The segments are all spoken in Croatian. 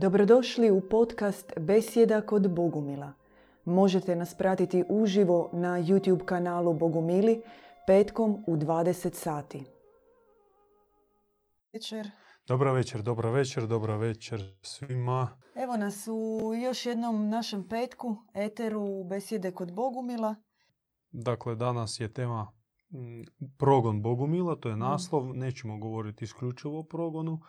Dobrodošli u podcast Besjeda kod Bogumila. Možete nas pratiti uživo na YouTube kanalu Bogumili petkom u 20 sati. Večer. Dobro večer svima. Evo nas u još jednom našem petku, eteru Besjede kod Bogumila. Dakle, danas je tema progon Bogumila, to je naslov. Nećemo govoriti isključivo o progonu,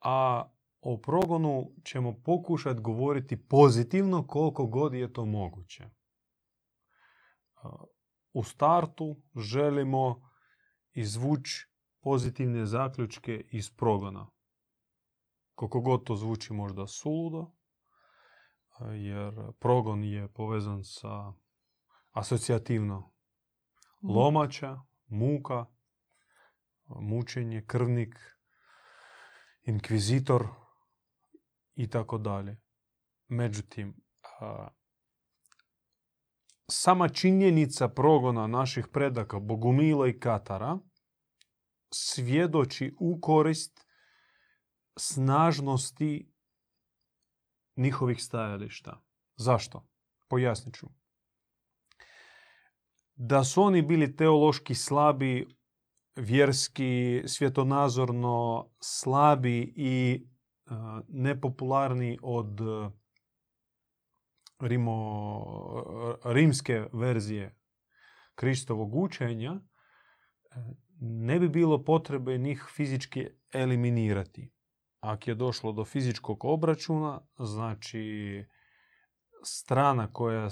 a o progonu ćemo pokušati govoriti pozitivno koliko god je to moguće. U startu želimo izvući pozitivne zaključke iz progona. Koliko god to zvuči možda suludo, jer progon je povezan sa asocijativno. Lomača, muka, mučenje, krvnik, inkvizitor i tako dalje. Međutim, sama činjenica progona naših predaka Bogumila i Katara svjedoči u korist snažnosti njihovih stajališta. Zašto? Pojasnit ću. Da su oni bili teološki slabi, vjerski, svjetonazorno slabi i nepopularni od rimske verzije Kristovog učenja, ne bi bilo potrebe njih fizički eliminirati. Ako je došlo do fizičkog obračuna, znači strana koja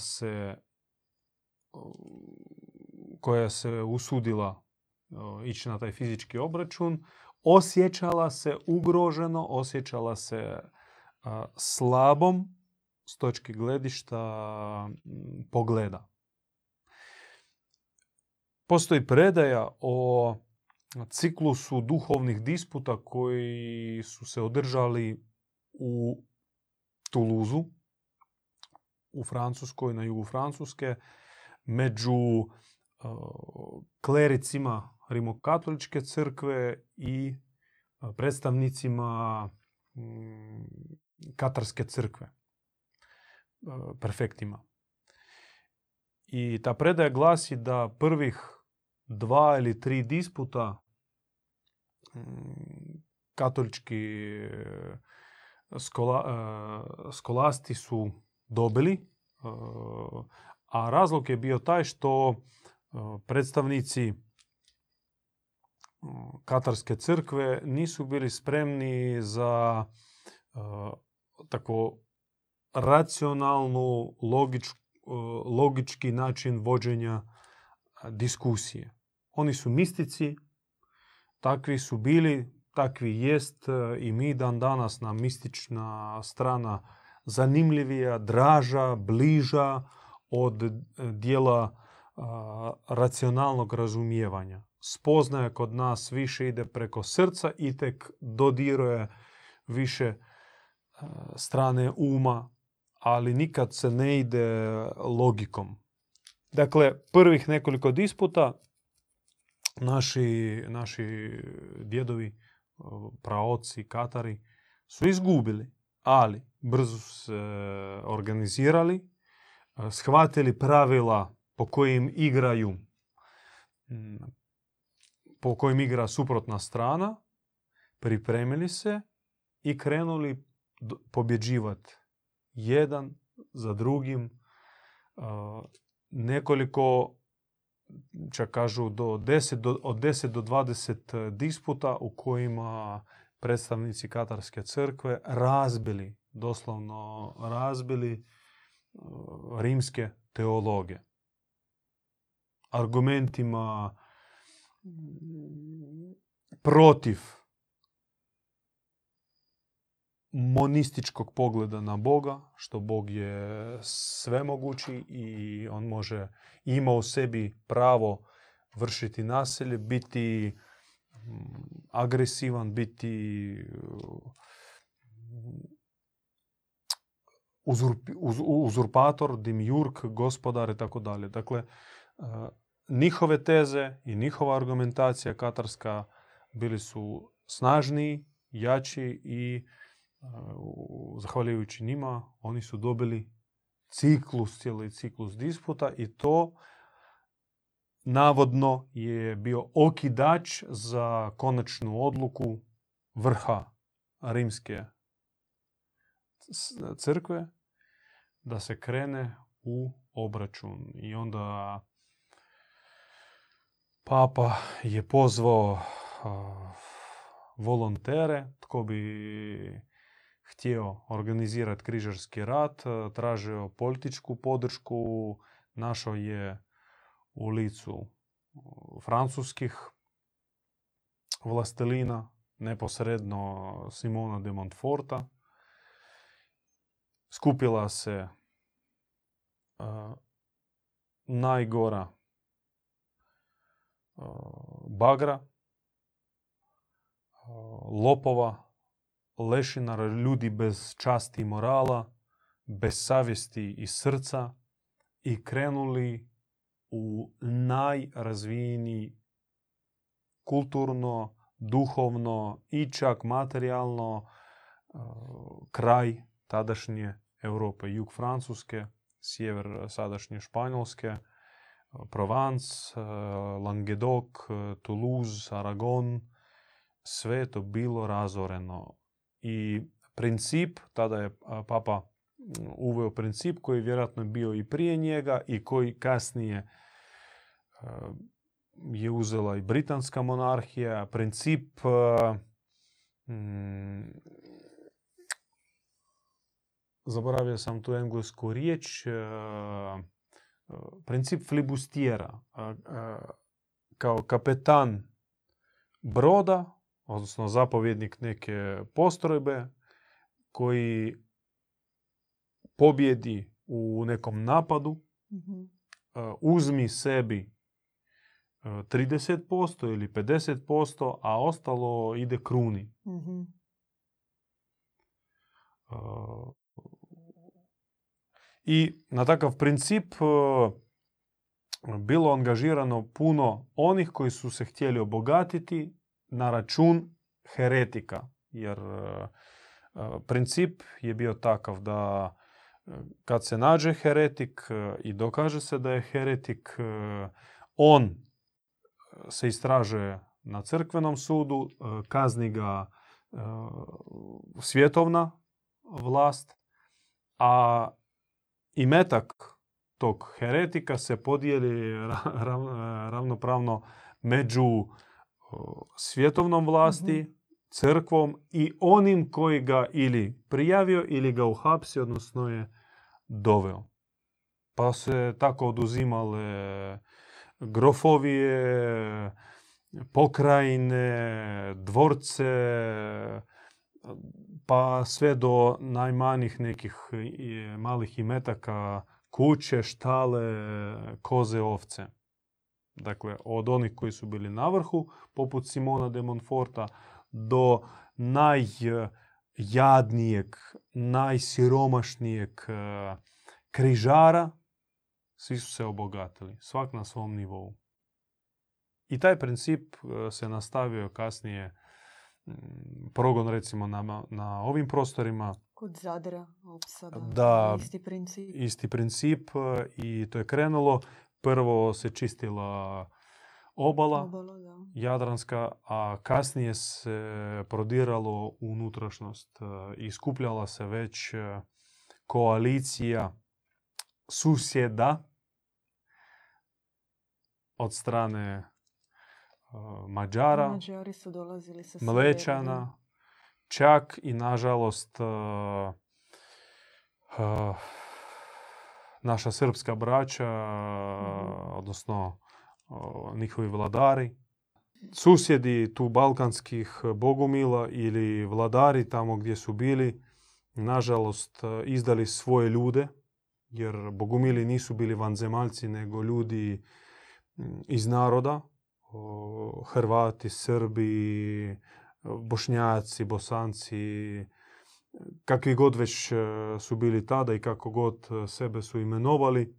se usudila ići na taj fizički obračun, osjećala se ugroženo, osjećala se slabom s točke gledišta pogleda. Postoji predaja o ciklusu duhovnih disputa koji su se održali u Toulouseu, u Francuskoj, na jugu Francuske, među klericima Rimokatoličke crkve i predstavnicima Katarske crkve, prefektima. I ta predaja glasi da prvih 2 ili 3 disputa katolički skolasti su dobili, a razlog je bio taj što predstavnici Katarske crkve nisu bili spremni za tako racionalnu, logički način vođenja diskusije. Oni su mistici, takvi su bili, takvi jest i mi dan danas na mistična strana zanimljivija, draža, bliža od dijela racionalnog razumijevanja. Spoznaja kod nas više ide preko srca i tek dodiruje više strane uma, ali nikad se ne ide logikom. Dakle, prvih nekoliko disputa naši djedovi, praoci, Katari su izgubili, ali brzo su se organizirali, shvatili pravila po kojim igra suprotna strana, pripremili se i krenuli pobjeđivati jedan za drugim. Nekoliko, čak kažu, od 10 do 20 disputa u kojima predstavnici Katarske crkve doslovno razbili rimske teologe. Argumentima protiv monističkog pogleda na Boga, što Bog je svemogući i on može, ima u sebi pravo vršiti nasilje, biti agresivan, biti uzurpator, demiurg, gospodar i tako dalje. Dakle, njihove teze i njihova argumentacija katarska bili su snažniji, jači i zahvaljujući njima, oni su dobili ciklus, cijeli ciklus disputa i to navodno je bio okidač za konačnu odluku vrha rimske crkve da se krene u obračun. I onda papa je pozvao volontere tko bi htio organizirati križarski rat, tražio političku podršku, našao je ulicu francuskih vlastelina, neposredno Simona de Montforta. Skupila se najgora bagra, lopova, lešinara, ljudi bez časti i morala, bez savjesti i srca i krenuli u najrazvijeniji kulturno, duhovno i čak materijalno kraj tadašnje Europe. Jug Francuske, sjever sadašnje Španjolske, Provence, Languedoc, Toulouse, Aragon, sve je to bilo razoreno. I princip, tada je papa uveo princip koji je vjerojatno bio i prije njega i koji kasnije je uzela i britanska monarhija, princip zaboravio sam tu englesku riječ, princip flibustijera, kao kapetan broda, odnosno zapovjednik neke postrojbe koji pobjedi u nekom napadu, uzmi sebi 30% ili 50%, a ostalo ide kruni. I na takav princip bilo angažirano puno onih koji su se htjeli obogatiti na račun heretika. Jer princip je bio takav da kad se nađe heretik i dokaže se da je heretik, on se istražuje na crkvenom sudu, kazni ga svjetovna vlast, a imetak tog heretika se podijeli ravnopravno među svjetovnom vlasti, crkvom i onim koji ga ili prijavio ili ga uhapsi, odnosno je doveo. Pa se tako oduzimale grofovije, pokrajine, dvorce, pa sve do najmanjih nekih malih imetaka, kuće, štale, koze, ovce. Dakle, od onih koji su bili na vrhu, poput Simona de Montforta, do najjadnijeg, najsiromašnijeg križara, svi su se obogatili, svak na svom nivou. I taj princip se nastavio kasnije, progon recimo na ovim prostorima. Kod Zadara, opsada, da, isti princip. Isti princip i to je krenulo. Prvo se čistila obala da. Jadranska, a kasnije se prodiralo unutrašnjost i skupljala se već koalicija susjeda od strane Mađara, Mađari su dolazili sa Mlečana, čak i nažalost naša srpska braća, odnosno njihovi vladari, susjedi tu balkanskih Bogumila ili vladari tamo gdje su bili, nažalost izdali svoje ljude, jer Bogumili nisu bili vanzemaljci nego ljudi iz naroda, Hrvati, Srbi, Bošnjaci, Bosanci, kakvi god već su bili tada i kako god sebe su imenovali.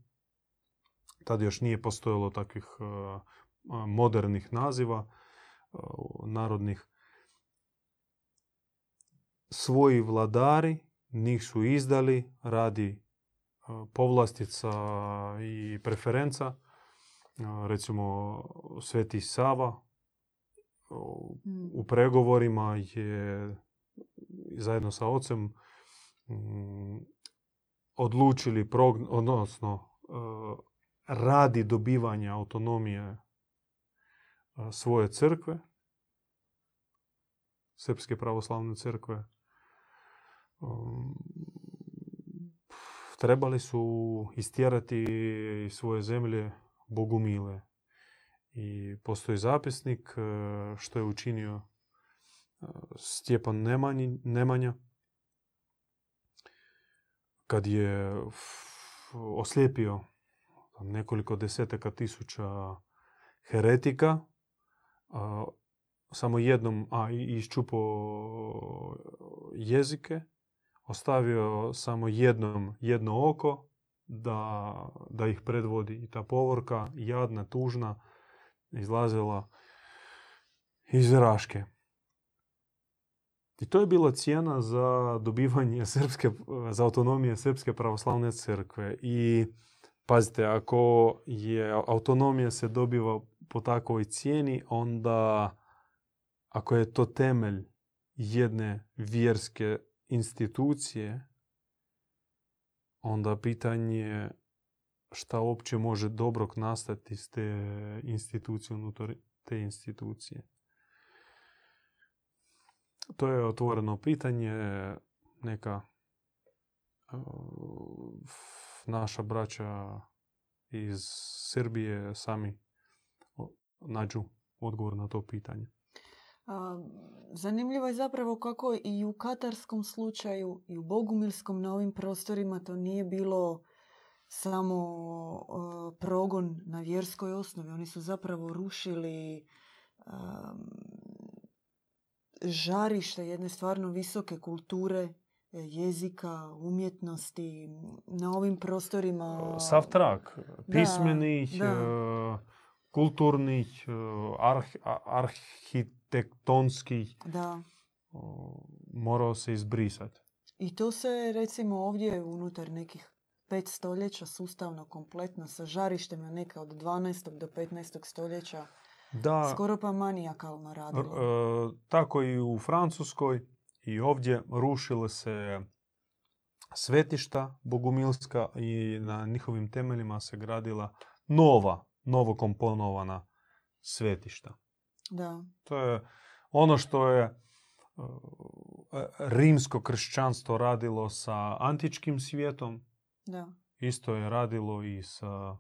Tad još nije postojalo takvih modernih naziva, narodnih. svoji vladari njih su izdali radi povlastica i preferenca, recimo Sveti Sava u pregovorima je zajedno sa ocem odlučili odnosno radi dobivanja autonomije svoje crkve, Srpske pravoslavne crkve, trebali su istjerati iz svoje zemlje Bogumile. I postoji zapisnik što je učinio Stjepan Nemanja kad je oslijepio nekoliko desetaka tisuća heretika, samo jednom iščupo jezike, ostavio samo jedno oko da ih predvodi. I ta povorka, jadna, tužna, izlazila iz Raške. I to je bila cijena za dobivanje za autonomije Srpske pravoslavne crkve. I pazite, ako je autonomija se dobiva po takvoj cijeni, onda ako je to temelj jedne vjerske institucije, onda pitanje šta uopće može dobrog nastati iz te institucije, unutar te institucije. To je otvoreno pitanje. Neka naša braća iz Srbije sami nađu odgovor na to pitanje. Zanimljivo je zapravo kako i u katarskom slučaju i u bogumilskom na ovim prostorima to nije bilo samo progon na vjerskoj osnovi. Oni su zapravo rušili žarište jedne stvarno visoke kulture, jezika, umjetnosti na ovim prostorima. Sav trak pismenih, kulturnih, arhitektonskih morao se izbrisati. I to se recimo ovdje unutar nekih 5 stoljeća sustavno, kompletno sa žarištem neka od 12. do 15. stoljeća skoro pa manijakalno radilo. Tako i u Francuskoj i ovdje rušile se svetišta bogumilska i na njihovim temeljima se gradila novo komponovana svetišta. Da. To je ono što je rimsko kršćanstvo radilo sa antičkim svijetom. Da. Isto je radilo i sa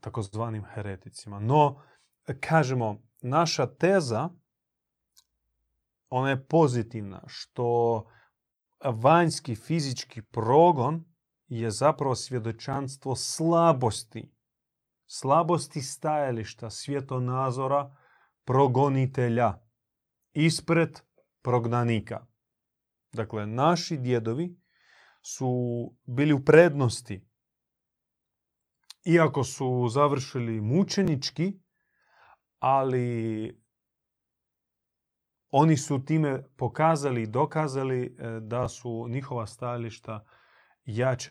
takozvanim hereticima. No, kažemo, naša teza, ona je pozitivna, što vanjski fizički progon je zapravo svjedočanstvo slabosti stajališta, svjetonazora, progonitelja ispred prognanika. Dakle, naši djedovi su bili u prednosti. Iako su završili mučenički, ali oni su time pokazali i dokazali da su njihova stajališta jače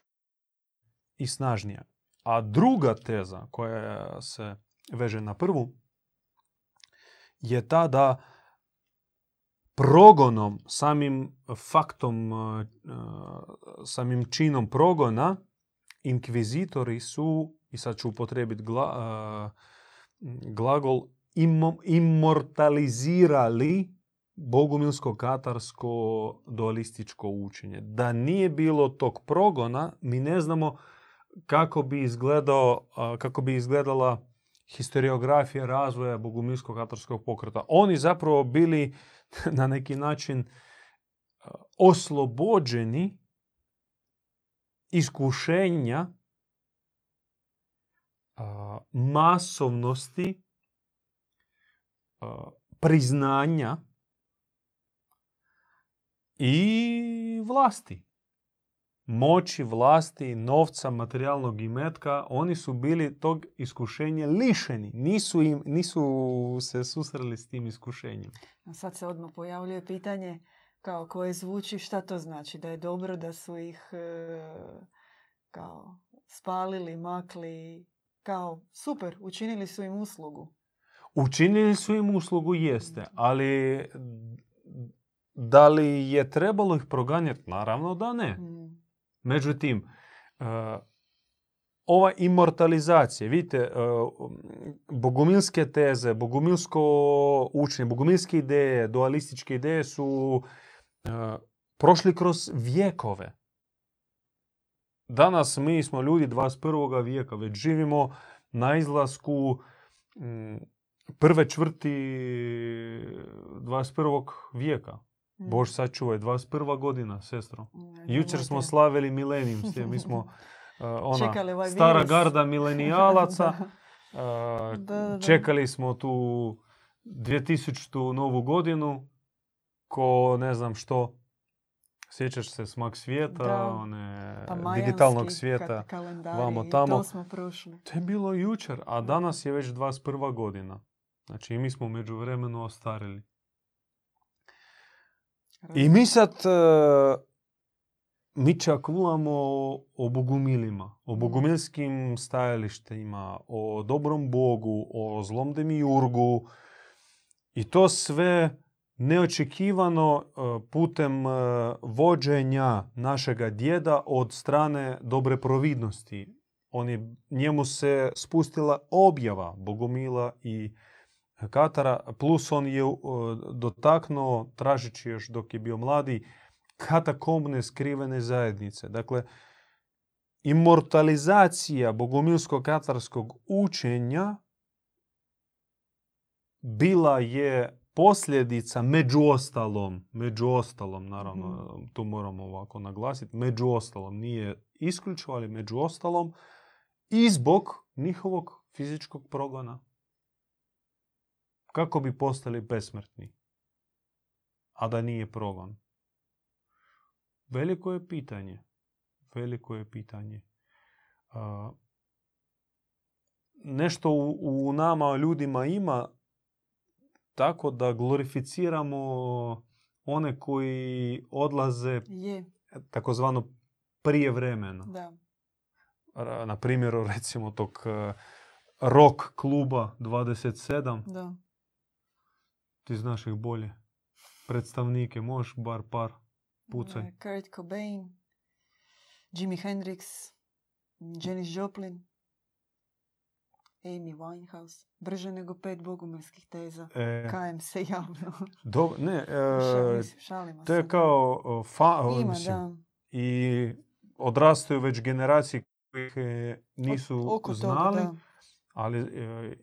i snažnija. A druga teza koja se veže na prvu je ta da progonom, samim faktom, samim činom progona, inkvizitori su, i sad ću upotrijebiti glagol, imortalizirali bogumilsko-katarsko dualističko učenje. Da nije bilo tog progona, mi ne znamo kako bi izgledala historiografija razvoja bogumilsko-katarskog pokreta. Oni zapravo bili na neki način oslobođeni iskušenja masovnosti, priznanja i vlasti. Moći, vlasti, novca, materijalnog imetka, oni su bili tog iskušenja lišeni. Nisu se susreli s tim iskušenjem. Sad se odmah pojavljuje pitanje kao koje zvuči, šta to znači? Da je dobro da su ih kao spalili, makli, kao super, učinili su im uslugu. Učinili su im uslugu, jeste, ali da li je trebalo ih proganjati? Naravno da ne. Međutim, ova imortalizacija, vidite, bogumilske teze, bogumilsko učenje, bogumilske ideje, dualističke ideje su prošli kroz vjekove. Danas mi smo ljudi 21. vijeka, već živimo na izlasku prve čvrti 21. vijeka. Bož sačuvaj, 21. godina, sestro. Jučer smo slavili milenijum, mi smo... Ona, stara garda milenijalaca. Čekali smo tu 2000. novu godinu ko ne znam što. Sjećaš se smak svijeta, one, pa digitalnog svijeta. Vamo tamo. To je bilo jučer, a danas je već 21. godina. Znači mi smo međuvremeno ostarili. I mi sad... Mi čak volamo o bogumilima, o bogumilskim stajalištima, o dobrom bogu, o zlom demiurgu. I to sve neočekivano putem vođenja našega djeda od strane dobre providnosti. Njemu se spustila objava Bogumila i Katara, plus on je dotaknuo, tražeći još dok je bio mladi, katakombne skrivene zajednice. Dakle, imortalizacija bogumilsko-katarskog učenja bila je posljedica, među ostalom, naravno, to moramo ovako naglasiti, među ostalom, nije isključivo, ali među ostalom, i zbog njihovog fizičkog progona. Kako bi postali besmrtni, a da nije progon? Veliko je pitanje. Nešto u nama, ljudima ima tako da glorificiramo one koji odlaze takozvano prije vremena. Da. Na primjeru, recimo, tog rock kluba 27. Da. Ti znaš ih bolje. Predstavnike, možeš bar par. Pucaj. Kurt Cobain, Jimi Hendrix, Janis Joplin, Amy Winehouse. Brže nego 5 bogumilskih teza. Kajem se javno. Šalimo se. To je kao fan. I odrastaju već generacije kojih nisu znali, toga, ali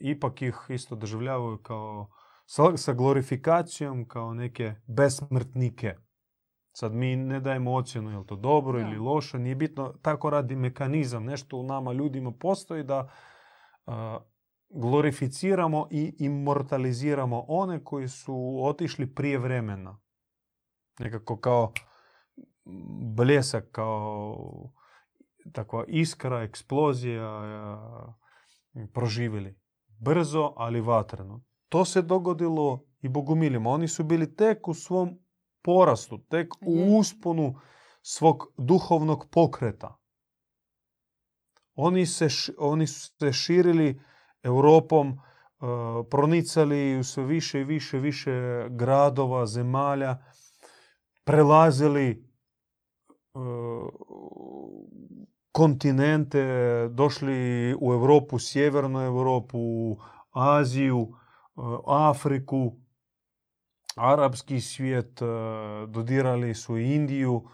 ipak ih isto doživljavaju kao sa glorifikacijom kao neke besmrtnike. Sad mi ne dajemo ocjenu je li to dobro ili loše, nije bitno, tako radi mekanizam, nešto u nama ljudima postoji da glorificiramo i imortaliziramo one koji su otišli prije vremena. Nekako kao bljesak, kao takva iskra, eksplozija, proživjeli. Brzo, ali vatreno. To se dogodilo i bogumilima. Oni su bili tek u svom porastu, tek u usponu svog duhovnog pokreta. Oni su se širili Europom, pronicali u sve više i više gradova, zemalja, prelazili kontinente, došli u Europu, Sjevernu Europu, Aziju, Afriku, arapski svijet, dodirali su Indiju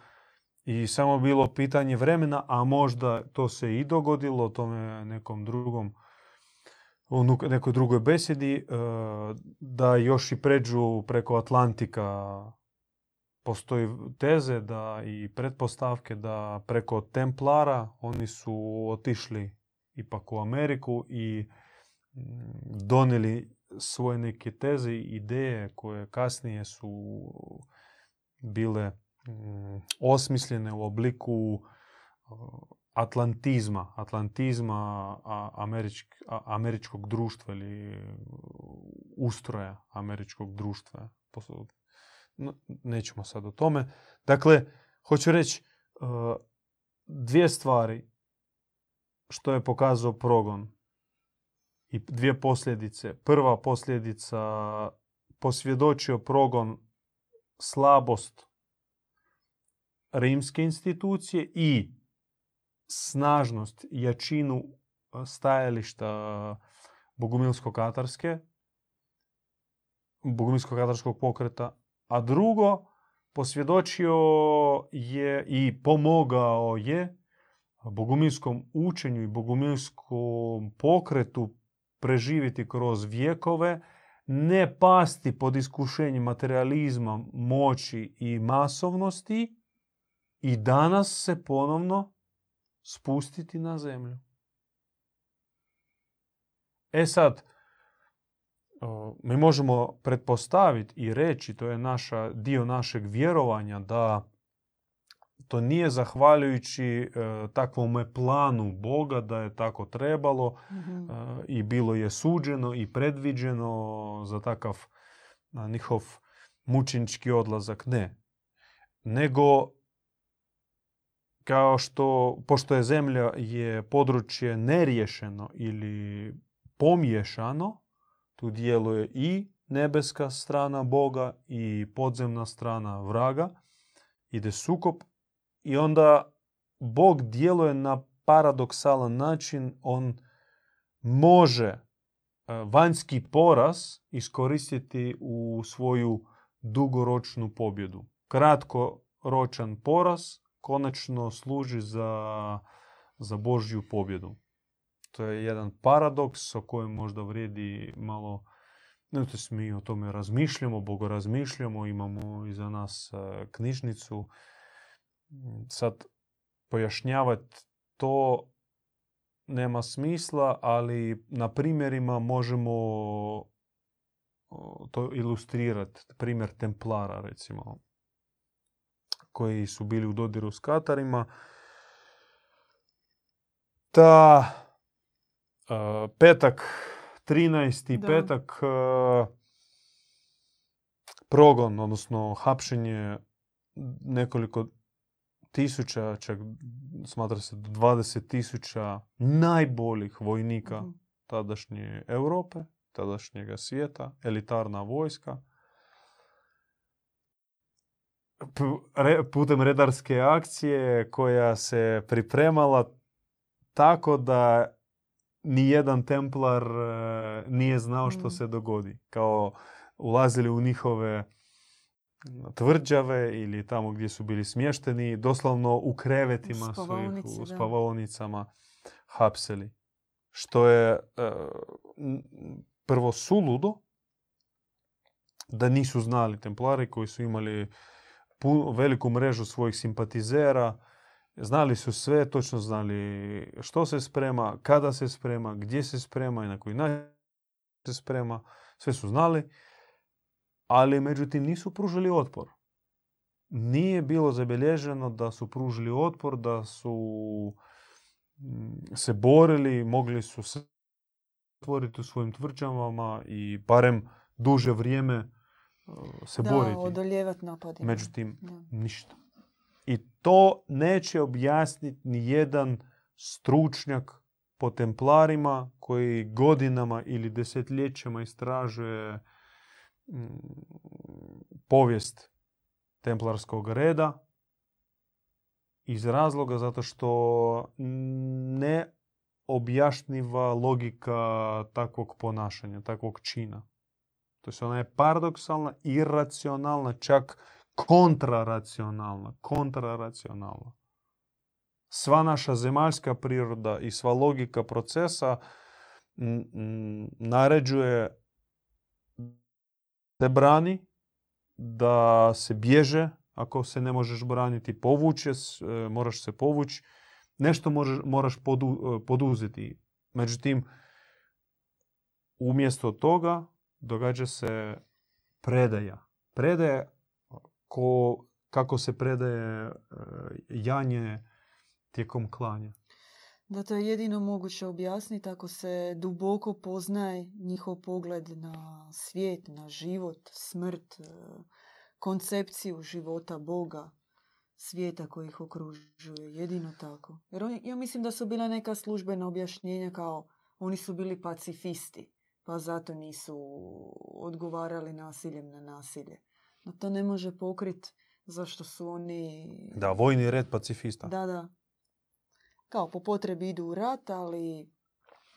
i samo bilo pitanje vremena, a možda to se i dogodilo, o tome nekoj drugoj besedi, da još i pređu preko Atlantika. Postoji teze da i pretpostavke da preko Templara oni su otišli ipak u Ameriku i donijeli svoje neke teze i ideje koje kasnije su bile osmišljene u obliku atlantizma američkog društva ili ustroja američkog društva. nećemo sad o tome. Dakle, hoću reći dvije stvari što je pokazao progon i dvije posljedice. Prva posljedica, posvjedočio progon slabost rimske institucije i snažnost, jačinu stajališta bogumilsko-katarskog pokreta. A drugo, posvjedočio je i pomogao je bogumilskom učenju i bogumilskom pokretu preživjeti kroz vjekove, ne pasti pod iskušenjem materializma, moći i masovnosti i danas se ponovno spustiti na zemlju. E sad, mi možemo pretpostaviti i reći, to je dio našeg vjerovanja, da to nije zahvaljujući takvome planu Boga da je tako trebalo, mm-hmm, i bilo je suđeno i predviđeno za takav njihov mučenički odlazak. Ne. Nego, pošto je zemlja je područje neriješeno ili pomiješano, tu djeluje i nebeska strana Boga i podzemna strana vraga, ide sukob i onda Bog djeluje na paradoksalan način. On može vanjski poraz iskoristiti u svoju dugoročnu pobjedu. Kratkoročan poraz konačno služi za Božju pobjedu. To je jedan paradoks o kojem možda vrijedi malo, mi o tome razmišljamo, Boga razmišljamo, imamo iza nas knjižnicu. Sad pojašnjavati to nema smisla, ali na primjerima možemo to ilustrirati. Primjer Templara, recimo, koji su bili u dodiru s Katarima. Ta petak 13. Da. Petak progon, odnosno hapšenje nekoliko tisuća, čak smatra se 20,000 najboljih vojnika tadašnje Europe, tadašnjega svijeta, elitarna vojska. Putem redarske akcije koja se pripremala tako da nijedan templar nije znao što se dogodi. Kao ulazili u njihove tvrđave ili tamo gdje su bili smješteni, doslovno u krevetima svojih, u spavaonicama hapseli. Što je prvo suludo da nisu znali templari koji su imali veliku mrežu svojih simpatizera. Znali su sve, točno znali što se sprema, kada se sprema, gdje se sprema i na koji način se sprema. Sve su znali, ali međutim nisu pružili otpor. Nije bilo zabilježeno da su pružili otpor, da su se borili, mogli su se otvoriti u svojim tvrđavama i barem duže vrijeme se boriti. Da, odoljevati napadima. Međutim, ništa. I to neće objasniti ni jedan stručnjak po templarima koji godinama ili desetljećima istražuje povijest templarskog reda iz razloga zato što ne objašnjiva logika takvog ponašanja, takvog čina. To je ona je paradoksalna, iracionalna, čak kontraracionalna. Sva naša zemaljska priroda i sva logika procesa naređuje se brani, da se bježe, ako se ne možeš braniti, moraš se povući, nešto moraš poduzeti. Međutim, umjesto toga događa se predaja. Predaja kako se predaje janje tijekom klanja. Da, to je jedino moguće objasniti ako se duboko poznaje njihov pogled na svijet, na život, smrt, koncepciju života Boga, svijeta koji ih okružuje, jedino tako. Jer oni, ja mislim da su bila neka službena objašnjenja kao oni su bili pacifisti, pa zato nisu odgovarali nasiljem na nasilje. No to ne može pokriti zašto su oni... Da, vojni red pacifista. Da, da. Kao po potrebi idu u rat, ali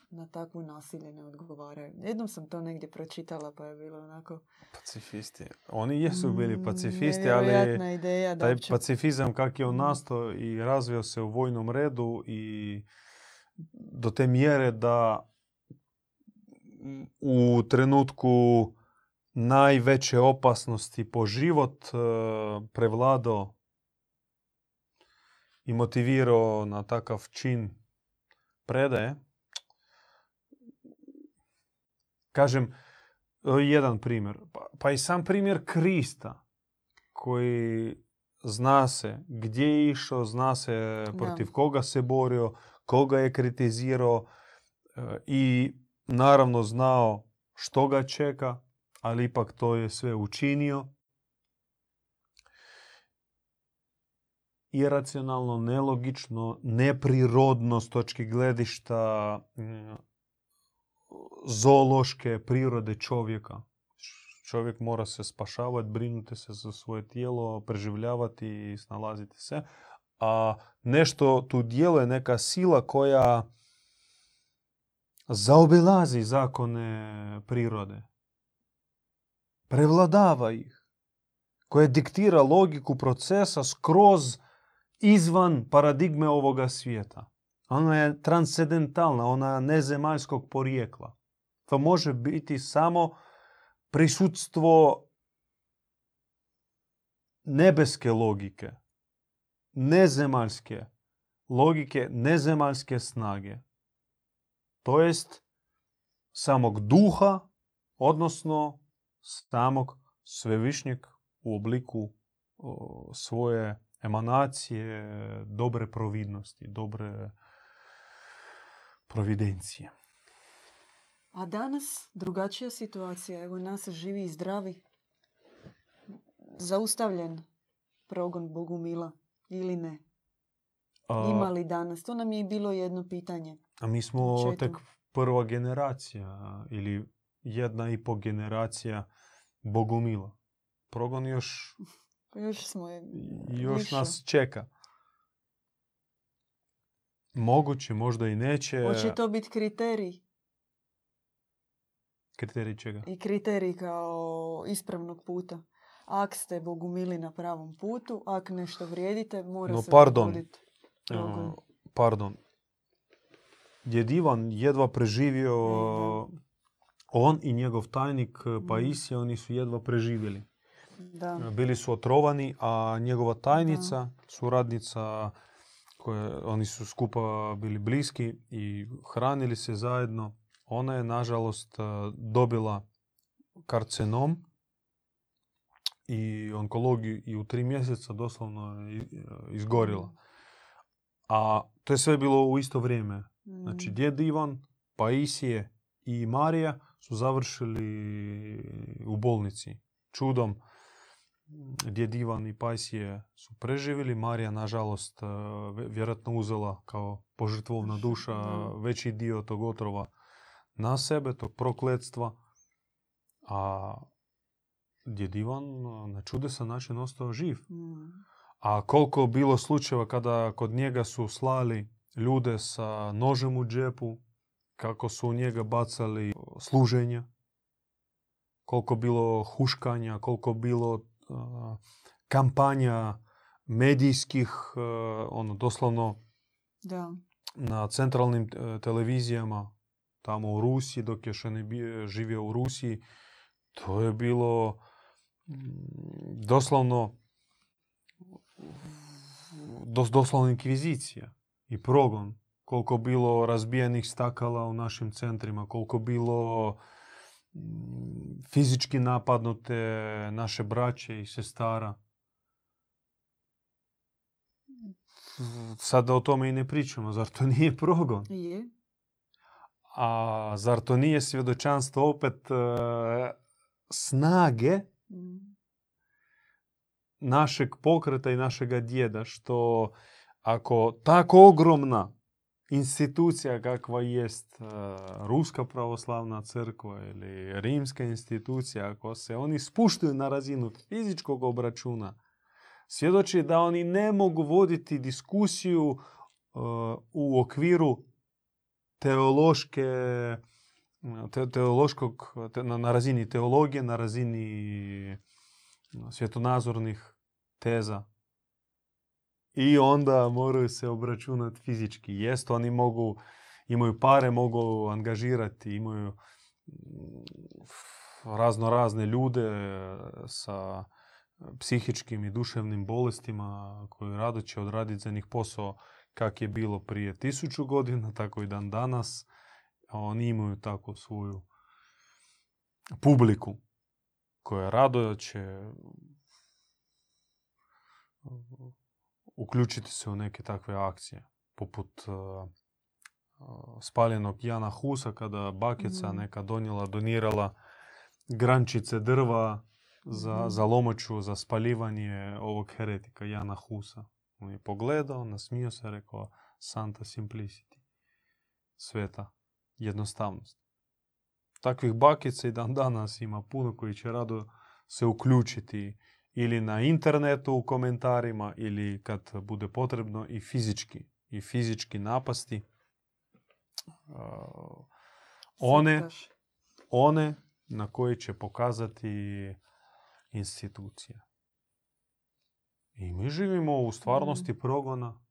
na takvu nasilje ne odgovaraju. Jednom sam to negdje pročitala pa je bilo onako... Pacifisti. Oni jesu bili pacifisti, ali ideja, taj opće... pacifizam kak je on nastao i razvio se u vojnom redu i do te mjere da u trenutku najveće opasnosti po život prevladao i motivirao na takav čin predaje. Kažem, jedan primjer. Pa i sam primjer Krista, koji zna se gdje je išao, zna se protiv koga se borio, koga je kritizirao i naravno znao što ga čeka, ali ipak to je sve učinio. Iracionalno, nelogično, neprirodno s točke gledišta zoološke prirode čovjeka. Čovjek mora se spašavati, brinuti se za svoje tijelo, preživljavati i snalaziti se. A nešto tu djeluje, neka sila koja zaobilazi zakone prirode. Prevladava ih. Koja diktira logiku procesa skroz izvan paradigme ovoga svijeta. Ona je transcendentalna, ona je nezemaljskog porijekla. To može biti samo prisutstvo nebeske logike, nezemaljske logike, nezemaljske snage. To jest samog duha, odnosno samog svevišnjeg u obliku svoje emanacije, dobre providnosti, dobre providencije. A danas drugačija situacija. Evo nas živi i zdravi. Zaustavljen progon Bogumila ili ne? Ima li danas? To nam je bilo jedno pitanje. A mi smo tek prva generacija ili jedna i po generacija Bogumila. Progon još nas čeka. Moguće, možda i neće. Hoće to biti kriterij? Kriterij čega? I kriterij kao ispravnog puta. Ak ste Bogumili na pravom putu, ak nešto vrijedite, mora se dogoditi. Pardon. Djed Ivan jedva preživio, on i njegov tajnik Paisija, oni su jedva preživjeli. Da. Bili su otrovani, a njegova tajnica, suradnica, oni su skupa bili bliski i hranili se zajedno. Ona je, nažalost, dobila karcinom i onkologiju i u 3 mjeseca doslovno izgorila. A to je sve bilo u isto vrijeme. Znači, djed Ivan, Paisije i Marija su završili u bolnici. Čudom, djed Ivan i Paisije su preživjeli. Marija, nažalost, vjerojatno uzela kao požrtvovna duša veći dio tog otrova na sebe, tog prokletstva. A djed Ivan na čudesan način ostao živ. A koliko bilo slučajeva kada kod njega su slali ljude sa nožem u džepu, kako su u njega bacali služenja, koliko bilo huškanja, koliko bilo kampanja medijskih, doslovno na centralnim televizijama, tamo u Rusiji, dok je še ne živio u Rusiji, to je bilo doslovno inkvizicija i progon. Koliko bilo razbijenih stakala u našim centrima, koliko bilo fizički napadnute naše braće i sestara. Sada o tome i ne pričamo. Zar to nije progon? Je. A zar to nije svjedočanstvo opet snage našeg pokreta i našega djeda, što ako tako ogromna institucija kakva jest Ruska pravoslavna crkva ili rimska institucija, ako se oni spuštuju na razinu fizičkog obračuna, svjedoči da oni ne mogu voditi diskusiju u okviru na razini teologije, na razini svjetonazornih teza. I onda moraju se obračunati fizički. Jest, oni mogu, imaju pare, mogu angažirati, imaju razno razne ljude sa psihičkim i duševnim bolestima koji rado će odraditi za njih posao kak je bilo prije 1000 godina, tako i dan danas. Oni imaju tako svoju publiku koja rado će uključiti se u neke takve akcije. Poput spaljenog Jana Husa, kada bakica neka donirala grančice drva za lomaču, za spaljivanje ovog heretika Jana Husa. On je pogledao, nasmio se, rekao Santa Simplicity. Sveta jednostavnost. Takvih bakica i dan danas ima puno koji će rado se uključiti ili na internetu u komentarima ili kad bude potrebno i fizički. I fizički napasti one na koje će pokazati institucija. I mi živimo u stvarnosti progona,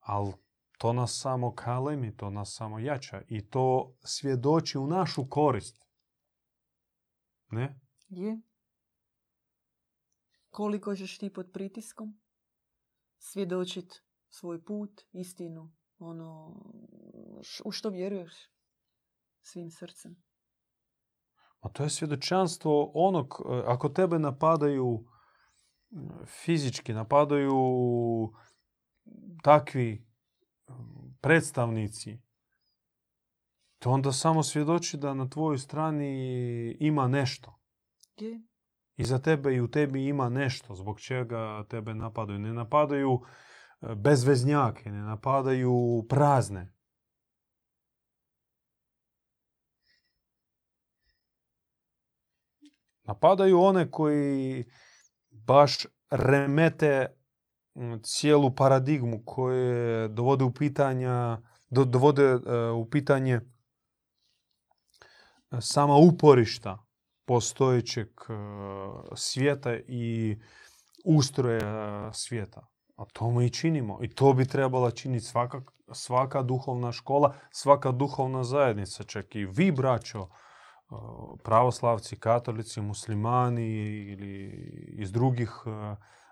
ali to nas samo kalemi, to nas samo jača i to svjedoči u našu korist. Ne? Je. Koliko ćeš ti pod pritiskom svjedočiti svoj put, istinu, ono u što vjeruješ svim srcem? A to je svjedočanstvo onog, ako tebe napadaju fizički, napadaju takvi predstavnici, to onda samo svjedoči da na tvojoj strani ima nešto. Je. I za tebe i u tebi ima nešto zbog čega tebe napadaju. Ne napadaju bezveznjake, ne napadaju prazne. Napadaju one koji baš remete cijelu paradigmu, koje dovode u pitanje sama uporišta postojećeg svijeta i ustroja svijeta. A to mi i činimo. I to bi trebala činiti svaka duhovna škola, svaka duhovna zajednica. Čak i vi, braćo, pravoslavci, katolici, muslimani ili iz drugih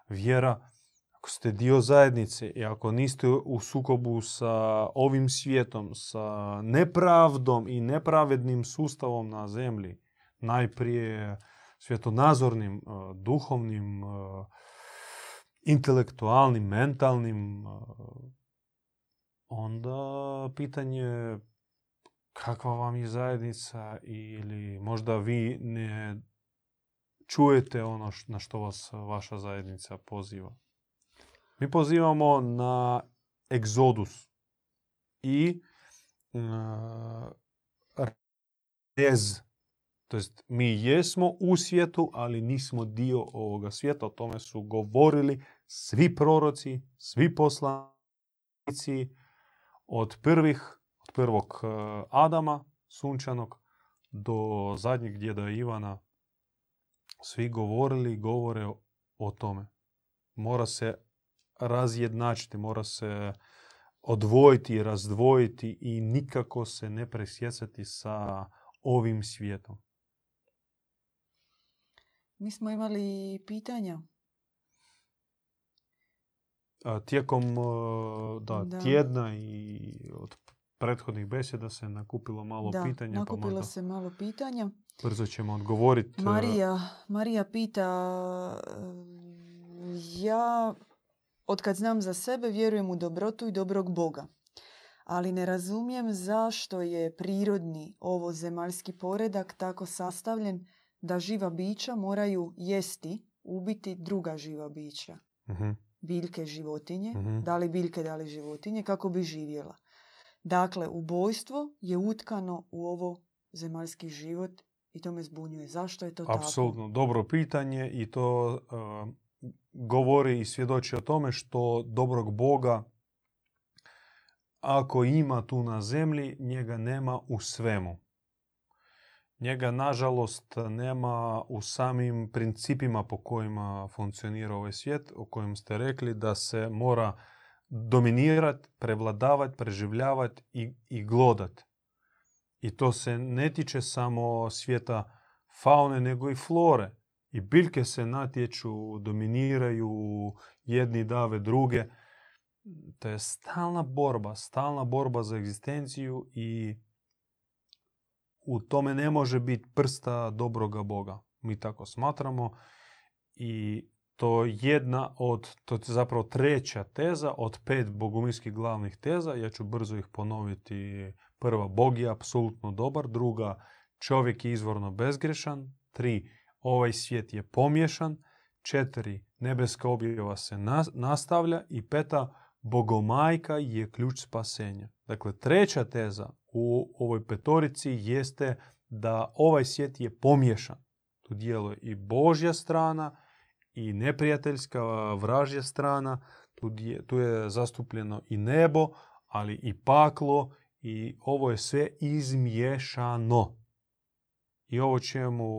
vjera, ako ste dio zajednice i ako niste u sukobu sa ovim svijetom, sa nepravdom i nepravednim sustavom na zemlji, najprije svjetonazornim, duhovnim, intelektualnim, mentalnim, onda pitanje kakva vam je zajednica ili možda vi ne čujete ono na što vas vaša zajednica poziva. Mi pozivamo na egzodus i rez. To jest, mi jesmo u svijetu, ali nismo dio ovoga svijeta. O tome su govorili svi proroci, svi poslanici od prvog Adama, sunčanog, do zadnjeg djeda Ivana. Svi govorili i govore o tome. Mora se razjednačiti, mora se odvojiti i razdvojiti i nikako se ne presjecati sa ovim svijetom. Mi smo imali pitanja. Tijekom tjedna i od prethodnih beseda se nakupilo malo pitanja. Nakupilo se malo pitanja. Brzo ćemo odgovoriti. Marija pita, ja otkad znam za sebe vjerujem u dobrotu i dobrog Boga, ali ne razumijem zašto je prirodni ovozemaljski poredak tako sastavljen da živa bića moraju jesti ubiti druga živa bića. Uh-huh. Biljke, životinje. Uh-huh. Da li biljke, da li životinje, kako bi živjela. Dakle, ubojstvo je utkano u ovo zemaljski život i to me zbunjuje. Zašto je to apsolutno tako? Apsolutno, dobro pitanje i to govori i svjedoči o tome što dobrog Boga, ako ima tu na zemlji, njega nema u svemu. Njega, nažalost, nema u samim principima po kojima funkcionira ovaj svijet, o kojem ste rekli da se mora dominirati, prevladavati, preživljavati i glodati. I to se ne tiče samo svijeta faune, nego i flore. I biljke se natječu, dominiraju, jedni dave druge. To je stalna borba za egzistenciju i u tome ne može biti prsta dobroga Boga. Mi tako smatramo i to je to je zapravo treća teza od 5 bogumilskih glavnih teza. Ja ću brzo ih ponoviti. Prva, Bog je apsolutno dobar. Druga, čovjek je izvorno bezgrešan. 3, ovaj svijet je pomješan. 4, nebeska objava se nastavlja. I 5, Bogomajka je ključ spasenja. Dakle, treća teza u ovoj petorici jeste da ovaj svijet je pomješan. Tu djeluje i Božja strana i neprijateljska vražja strana. Tu je zastupljeno i nebo, ali i paklo. I ovo je sve izmješano. I ovo čemu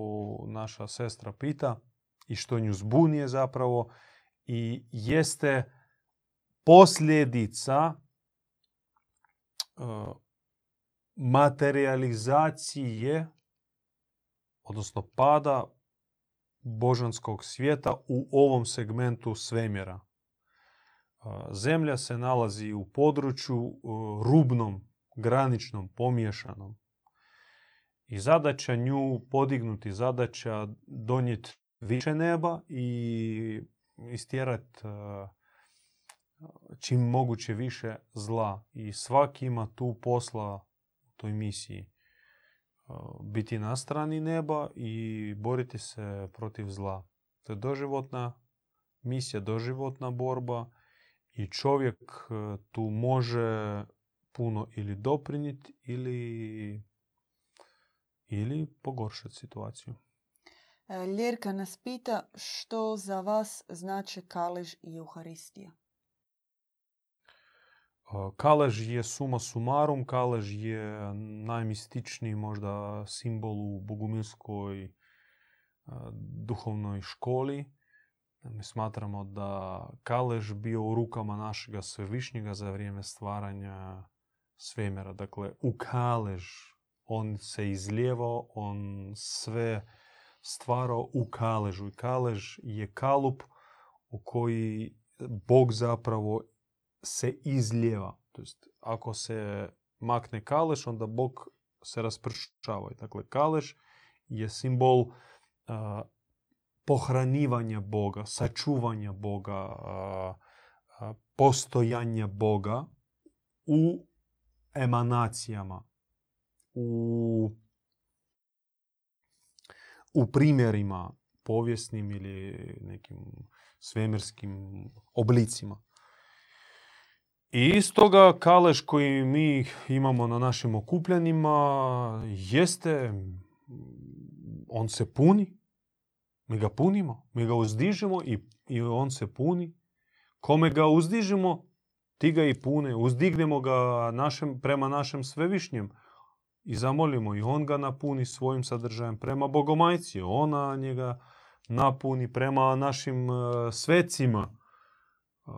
naša sestra pita i što nju zbunije zapravo i jeste posljedica materijalizacije, odnosno pada božanskog svijeta u ovom segmentu svemjera. Zemlja se nalazi u području rubnom, graničnom, pomješanom. I zadaća nju podignuti, zadaća donijeti više neba i istjerati čim moguće više zla. I svaki ima tu posla u toj misiji. Biti na strani neba i boriti se protiv zla. To je doživotna misija, doživotna borba i čovjek tu može puno ili doprinijeti ili pogoršati situaciju. Ljerka nas pita što za vas znače kalež i Euharistija? Kalež je suma sumarum, kalež je najmističniji možda simbol u bogumilskoj duhovnoj školi. Mi smatramo da kalež bio u rukama našega svevišnjega za vrijeme stvaranja svemjera. Dakle, u kalež on se izljevao, on sve stvarao u kaležu. I kalež je kalup u koji Bog zapravo se izljeva. To jest, ako se makne kalež, onda Bog se raspršava. Dakle, kalež je simbol pohranjivanja Boga, sačuvanja Boga, postojanja Boga u emanacijama, u primjerima povijesnim ili nekim svemirskim oblicima. I iz toga kalež koji mi imamo na našim okupljanima jeste, on se puni, mi ga punimo, mi ga uzdižemo i on se puni. Kome ga uzdižemo, ti ga i pune. Uzdignemo ga prema našem svevišnjem i zamolimo i on ga napuni svojim sadržajem prema Bogomajci. Ona njega napuni prema našim svecima,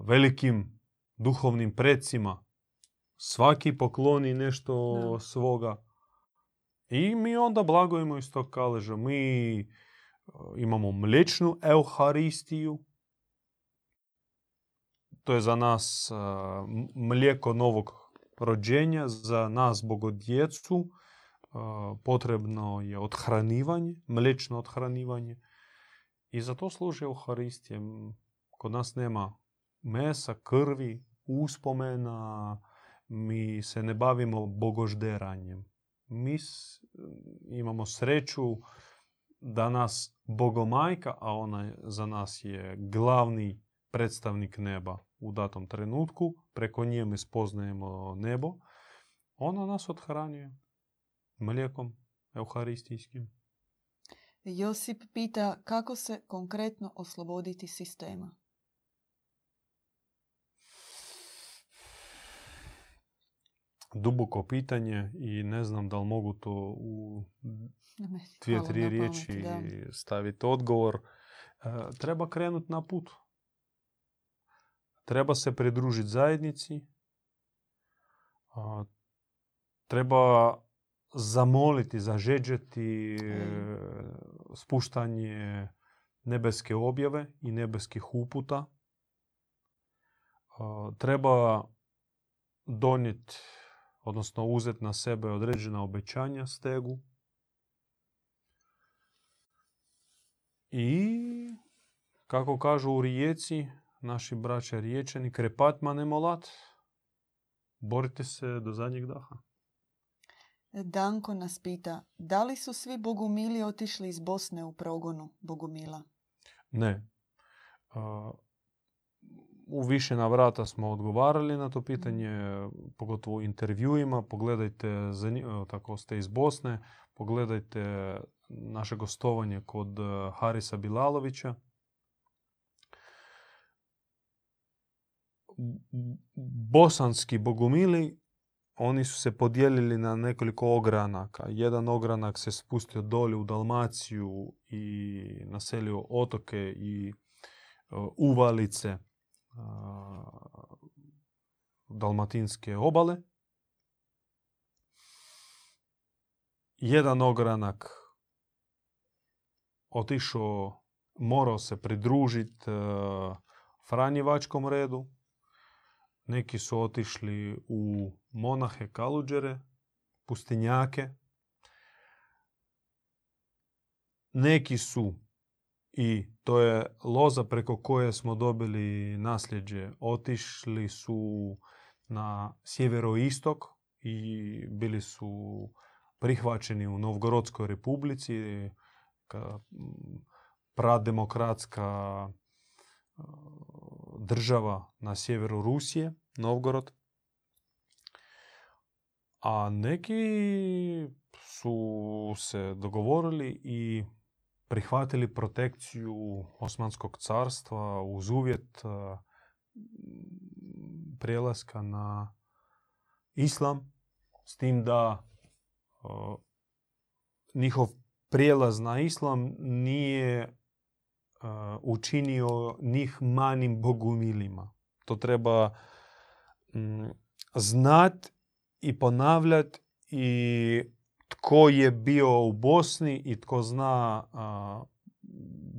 velikim duhovnim precima. Svaki pokloni nešto svoga. I mi onda blagujemo iz tog kaleža. Mi imamo mliječnu euharistiju. To je za nas mlijeko novog rođenja, za nas bogodjecu. Potrebno je odhranjivanje, mliječno odhranjivanje. I za to služi euharistija. Kod nas nema mesa, krvi, uspomena. Mi se ne bavimo bogožderanjem. Mi imamo sreću da nas Bogomajka, a ona za nas je glavni predstavnik neba u datom trenutku, preko nje mi spoznajemo nebo, ona nas odhranjuje mlijekom euharistijskim. Josip pita kako se konkretno osloboditi sistema. Duboko pitanje i ne znam da li mogu to u 2-3 riječi staviti odgovor. Treba krenuti na put. Treba se pridružiti zajednici. Treba zamoliti, zažeđati spuštanje nebeske objave i nebeskih uputa. Treba donijeti, odnosno uzeti na sebe određena obećanja stegu. I, kako kažu u Rijeci, naši braća Riječani, krepatma ne molat, borite se do zadnjeg daha. Danko nas pita, da li su svi Bogumili otišli iz Bosne u progonu Bogumila? Ne. U više navrata smo odgovarali na to pitanje, pogotovo u intervjuima. Pogledajte, tako ste iz Bosne, pogledajte naše gostovanje kod Harisa Bilalovića. Bosanski Bogumili, oni su se podijelili na nekoliko ogranaka. Jedan ogranak se spustio dolje u Dalmaciju i naselio otoke i uvalice dalmatinske obale. Jedan ogranak otišao, morao se pridružiti Franjevačkom redu. Neki su otišli u monahe kaludžere, pustinjake. Neki su, i to je loza preko koje smo dobili nasljeđe, otišli su na sjeveroistok i bili su prihvaćeni u Novgorodskoj Republici, prademokratska država na sjeveru Rusije, Novgorod. A neki su se dogovorili i prihvatili protekciju Osmanskog carstva uz uvjet prelaska na islam, s tim da njihov prijelaz na islam nije učinio njih manim bogumilima. To treba znati i ponavljati, i tko je bio u Bosni i tko zna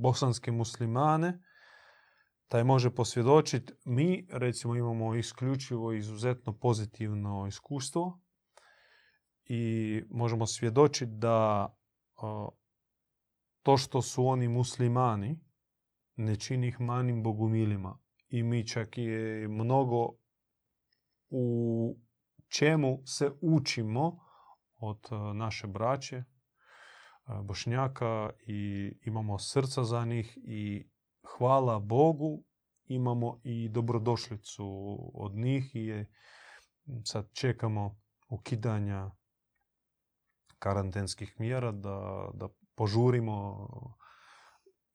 bosanske muslimane, taj može posvjedočiti. Mi, recimo, imamo isključivo izuzetno pozitivno iskustvo i možemo svjedočiti da to što su oni muslimani ne čini ih manim bogumilima. I mi čak je mnogo u čemu se učimo od naše braće, Bošnjaka, i imamo srca za njih i hvala Bogu imamo i dobrodošlicu od njih. I sad čekamo ukidanja karantenskih mjera da požurimo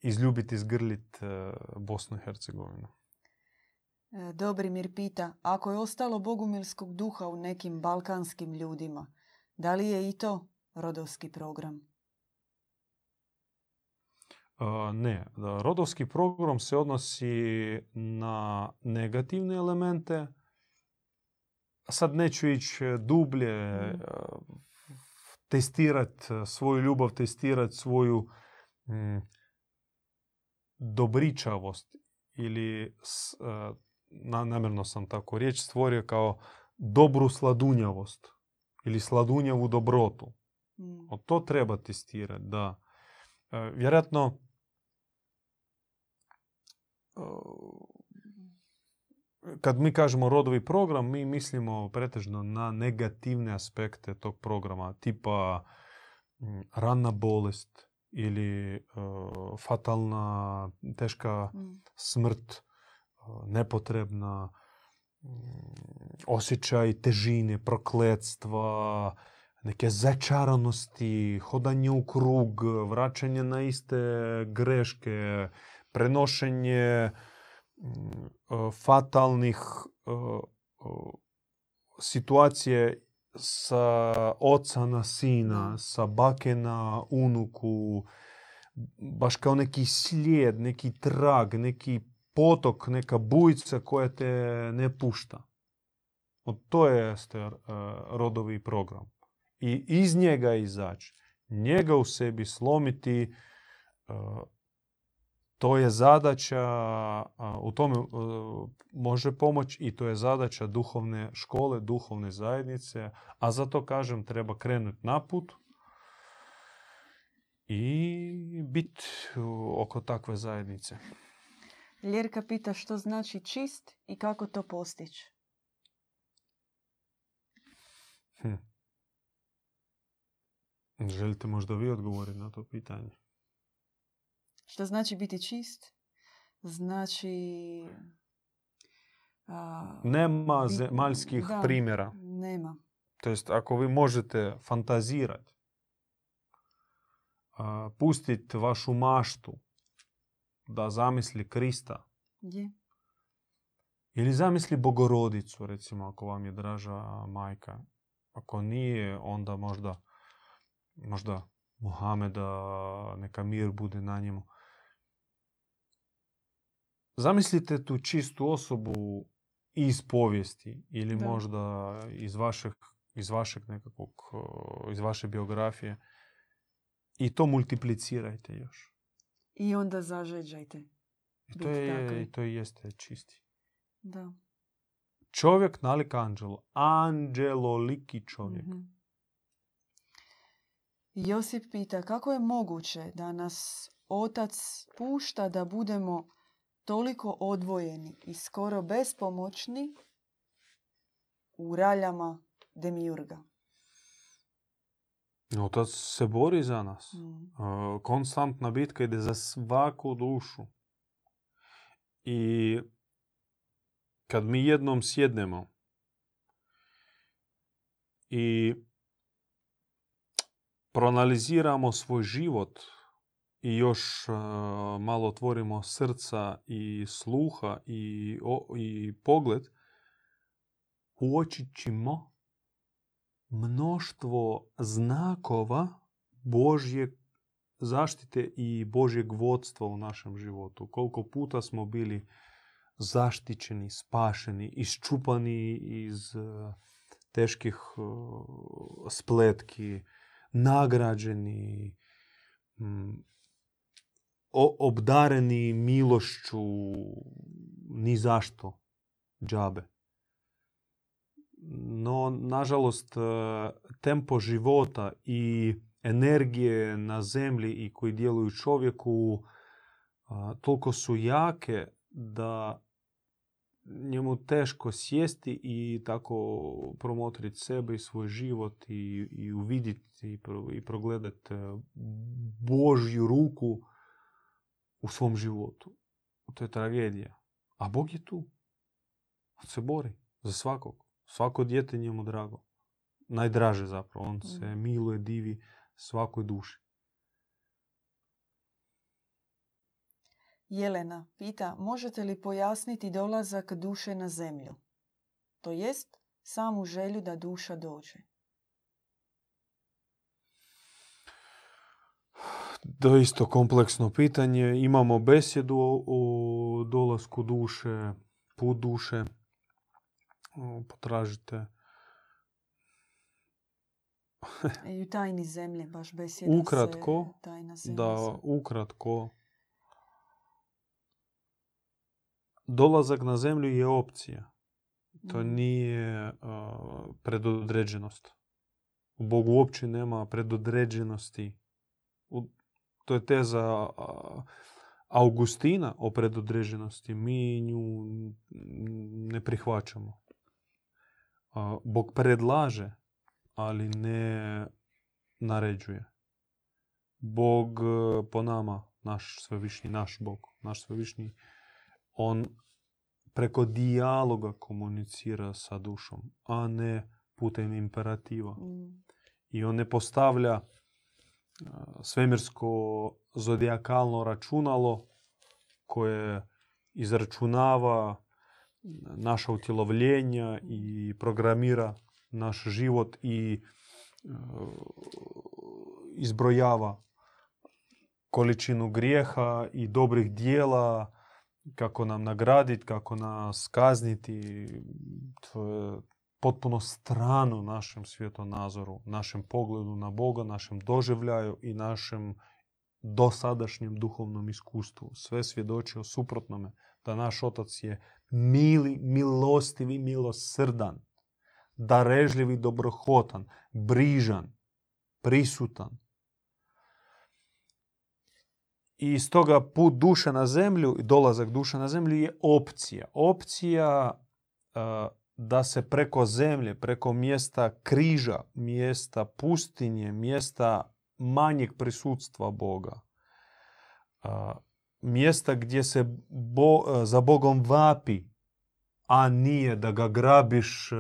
izljubiti, izgrliti Bosnu i Hercegovinu. Dobrimir pita, ako je ostalo bogumilskog duha u nekim balkanskim ljudima, da li je i to rodovski program? Ne. Rodovski program se odnosi na negativne elemente. Sad neću ići dublje, testirati svoju ljubav, testirati svoju dobričavost ili namjerno sam tako riječ stvorio kao dobru sladunjavost ili sladunjavu dobrotu. To treba testirati, da. Vjerojatno kad mi kažemo rodovi program, mi mislimo pretežno na negativne aspekte tog programa, tipa rana bolest, ili fatalna, teška smrt, nepotrebna, osjećaj težine, prokletstva, neke začaranosti, hodanje u krug, vraćanje na iste greške, prenošenje fatalnih situacije sa oca na sina, sa bake na unuku, baš kao neki slijed, neki trag, neki potok, neka bujica koja te ne pušta. To jeste rodovi program. I iz njega izaći, njega u sebi slomiti, to je zadaća, u tome može pomoći i to je zadaća duhovne škole, duhovne zajednice, a zato kažem treba krenuti na put i biti oko takve zajednice. Ljerka pita što znači čist i kako to postići. Želite možda vi odgovoriti na to pitanje? Što znači biti čist? Znači... nema zemaljskih primjera. Nema. To jest, ako vi možete fantazirati, pustiti vašu maštu da zamisli Krista. Je. Ili zamisli Bogorodicu, recimo, ako vam je draža majka. Ako nije, onda možda Muhameda, neka mir bude na njemu. Zamislite tu čistu osobu iz povijesti ili da, možda iz vaše biografije i to multiplicirajte još. I onda zažeđajte. I to jeste čisti. Da. Čovjek nalik anđelo. Anđeloliki čovjek. Mm-hmm. Josip pita, kako je moguće da nas otac pušta da budemo toliko odvojeni i skoro bespomoćni u raljama Demiurga? Otac se bori za nas. Konstantna bitka ide za svaku dušu. I kad mi jednom sjednemo i proanaliziramo svoj život i još malo otvorimo srca i sluha i pogled, uočit ćemo mnoštvo znakova Božje zaštite i Božjeg vodstva u našem životu. Koliko puta smo bili zaštićeni, spašeni, iščupani iz teških spletki, nagrađeni, obdareni milošću, ni zašto, džabe. No, nažalost, tempo života i energije na zemlji i koji djeluju čovjeku toliko su jake da njemu teško sjesti i tako promotriti sebe i svoj život i uvidjeti i progledati Božju ruku u svom životu. To je tragedija. A Bog je tu. On se bori za svakog. Svako dijete njemu drago. Najdraže zapravo. On se miluje, divi svakoj duši. Jelena pita, možete li pojasniti dolazak duše na zemlju? To jest, samu želju da duša dođe. To je isto kompleksno pitanje. Imamo besjedu o dolasku duše, put duše. Potražite. I u tajni zemlje baš besjeda ukratko, se tajna zemlja. Da, ukratko. Dolazak na zemlju je opcija. To nije predodređenost. U Bogu uopće nema predodređenosti. To je teza Augustina o predodređenosti. Mi nju ne prihvaćamo. Bog predlaže, ali ne naređuje. Bog po nama, naš svevišnji, naš Bog, naš svevišnji, on preko dijaloga komunicira sa dušom, a ne putem imperativa. I on ne postavlja svemirsko zodijakalno računalo koje izračunava naša utjelovljenja i programira naš život i izbrojava količinu grijeha i dobrih dijela, kako nam nagraditi, kako nas kazniti. To je potpuno strano našem svjetonazoru, našem pogledu na Boga, našem doživljaju i našem dosadašnjem duhovnom iskustvu. Sve svjedoči o suprotnome, da naš Otac je mili, milostivi, milosrdan, darežljivi, dobrohotan, brižan, prisutan. I stoga put duše na zemlju, dolazak duše na zemlju je opcija. Opcija da se preko zemlje, preko mjesta križa, mjesta pustinje, mjesta manjeg prisutstva Boga, mjesta gdje se za Bogom vapi, a nije da ga grabiš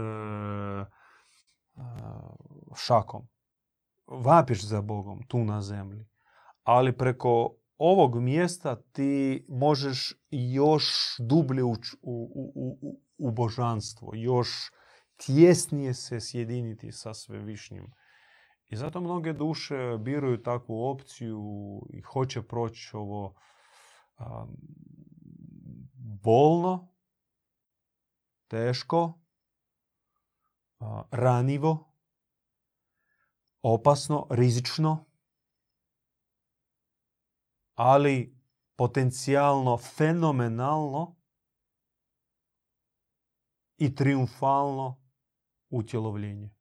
šakom. Vapiš za Bogom tu na zemlji. Ali preko ovog mjesta ti možeš još dublje ući u božanstvo, još tjesnije se sjediniti sa svevišnjim. I zato mnoge duše biraju takvu opciju i hoće proći ovo bolno, teško, ranjivo, opasno, rizično, ali potencijalno fenomenalno i triumfalno utjelovljenje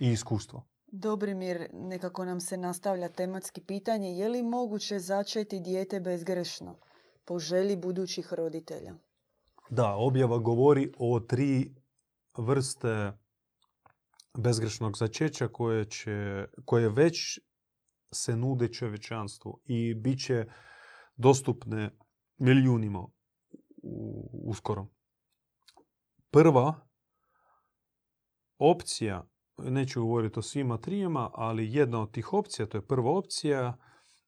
i iskustvo. Dobrimir, nekako nam se nastavlja tematski pitanje. Je li moguće začeti dijete bezgrešno po želji budućih roditelja? Da, objava govori o 3 vrste bezgrešnog začeća koje već se nude čovječanstvu i bit će dostupne milijunima uskoro. Prva opcija, neću govoriti o svima 3, ali jedna od tih opcija, to je prva opcija,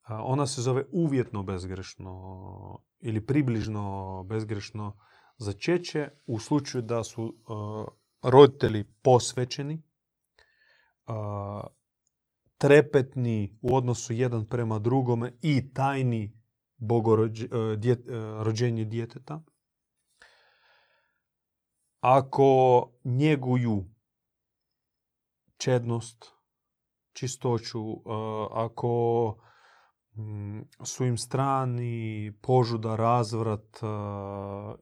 ona se zove uvjetno bezgrešno ili približno bezgrešno začeće u slučaju da su roditelji posvećeni, trepetni u odnosu jedan prema drugome i tajni rođenju djeteta. Ako njeguju čednost, čistoću, ako su im strani požuda, razvrat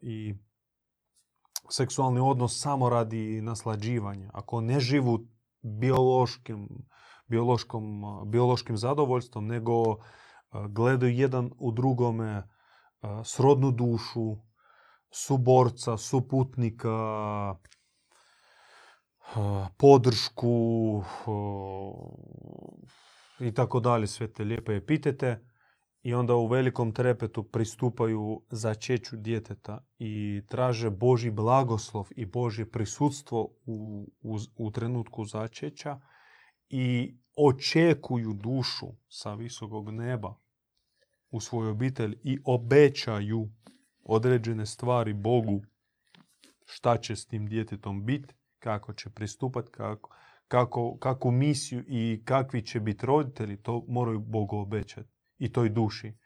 i seksualni odnos samo radi naslađivanja, ako ne živu biološkim zadovoljstvom, nego gledaju jedan u drugome srodnu dušu, suborca, suputnika, podršku i tako dalje, sve te lijepe epitete, i onda u velikom trepetu pristupaju začeću djeteta i traže Božji blagoslov i Božje prisutstvo u trenutku začeća i očekuju dušu sa visokog neba u svoju obitelj i obećaju određene stvari Bogu, šta će s tim djetetom biti, kako će pristupati, kakvu misiju i kakvi će biti roditelji, to moraju Bogu obećati i toj duši.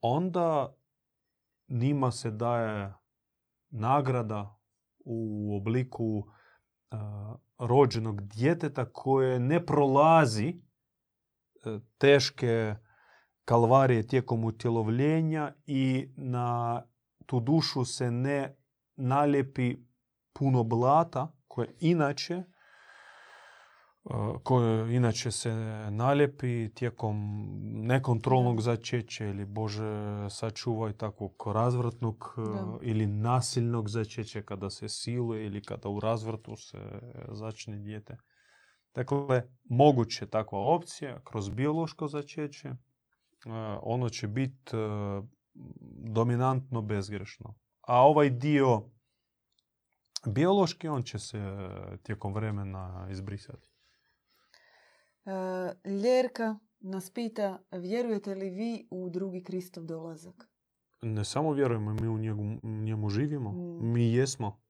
Onda njima se daje nagrada u obliku rođenog djeteta koje ne prolazi teške kalvarije tijekom utjelovljenja i na tu dušu se ne nalijepi puno blata koje inače se nalijepi tijekom nekontrolnog začeća ili, Bože, sačuvaj, takvog razvratnog ili nasilnog začeća kada se siluje ili kada u razvrtu se začne dijete. Dakle, moguće takva opcija kroz biološko začeće, ono će biti dominantno bezgrešno. A ovaj dio biološki, on će se tijekom vremena izbrisati. Ljerka nas pita, vjerujete li vi u drugi Kristov dolazak? Ne samo vjerujemo, mi u njemu živimo. Mi jesmo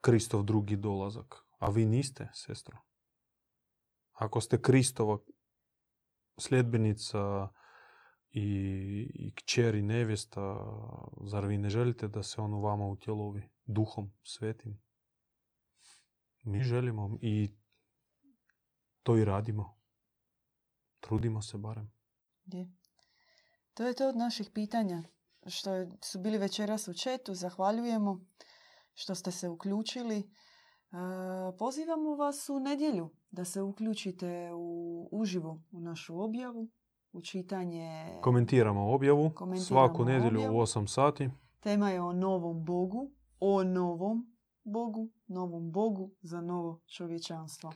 Kristov drugi dolazak. A vi niste, sestro. Ako ste Kristova sljedbenica i kćer i nevjesta, zar vi ne želite da se on u vama utjelovi duhom svetim? Mi želimo i to i radimo. Trudimo se barem. Je. To je to od naših pitanja što su bili večeras u četu. Zahvaljujemo što ste se uključili. Pozivamo vas u nedjelju da se uključite u uživo u našu objavu, u čitanje. Komentiramo objavu svaku nedjelju u 8 sati. Tema je o novom Bogu, novom Bogu za novo čovječanstvo.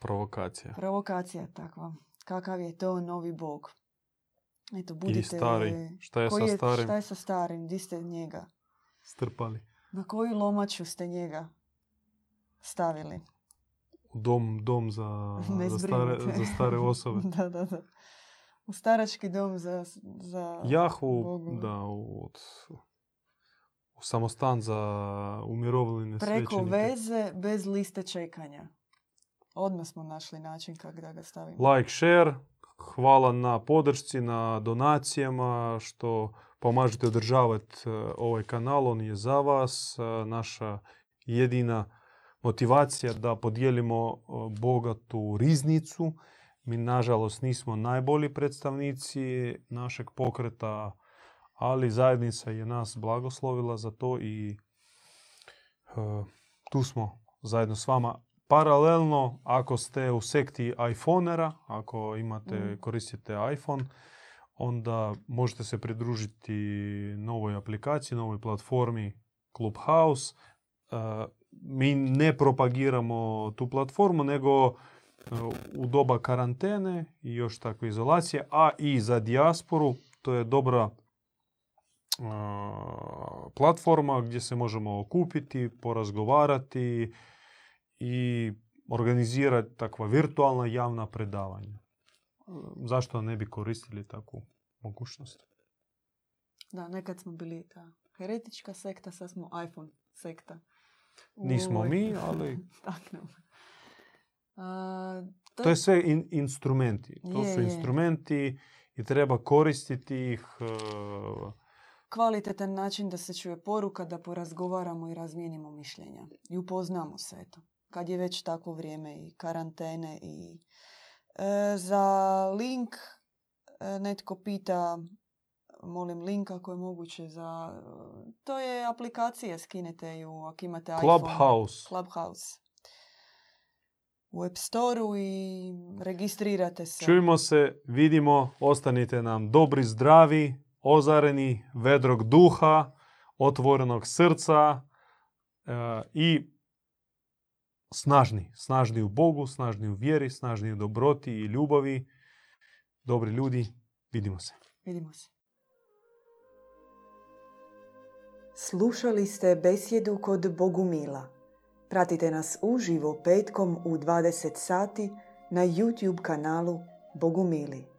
Provokacija. Provokacija, takva. Kakav je to novi Bog? Eto, budite... I stari. Šta je sa starim? Gdje ste njega strpali? Na koju lomaču ste njega stavili? Dom za stare osobe. Da. U starački dom za Jahu, Bogu. Da, u samostan za umirovljene svećenike. Preko veze, bez liste čekanja. Odmah smo našli način kako da ga stavimo. Like, share. Hvala na podršci, na donacijama, što pomažete održavati ovaj kanal. On je za vas. Naša jedina motivacija da podijelimo bogatu riznicu. Mi, nažalost, nismo najbolji predstavnici našeg pokreta, ali zajednica je nas blagoslovila za to i tu smo zajedno s vama. Paralelno, ako ste u sekti iPhonera, ako koristite iPhone, onda možete se pridružiti novoj aplikaciji, novoj platformi Clubhouse. Mi ne propagiramo tu platformu, nego u doba karantene i još takve izolacije, a i za dijasporu, to je dobra platforma gdje se možemo okupiti, porazgovarati i organizirati takva virtualna javna predavanja. Zašto ne bi koristili takvu mogućnost? Da, nekad smo bili ta heretička sekta, sad smo iPhone sekta. Nismo mi, ali... To je sve instrumenti. To su instrumenti i treba koristiti ih... Kvalitetan način da se čuje poruka, da porazgovaramo i razmijenimo mišljenja. I upoznamo se, eto. Kad je već takvo vrijeme i karantene. I... za link, netko pita, molim link ako je moguće za... To je aplikacija, skinete ju ako imate iPhone. Clubhouse. U App Store-u i registrirate se. Čujemo se, vidimo, ostanite nam dobri, zdravi, ozareni, vedrog duha, otvorenog srca i snažni. Snažni u Bogu, snažni u vjeri, snažni u dobroti i ljubavi. Dobri ljudi, vidimo se. Vidimo se. Slušali ste Besjedu kod Bogumila. Pratite nas uživo petkom u 20 sati na YouTube kanalu Bogumili.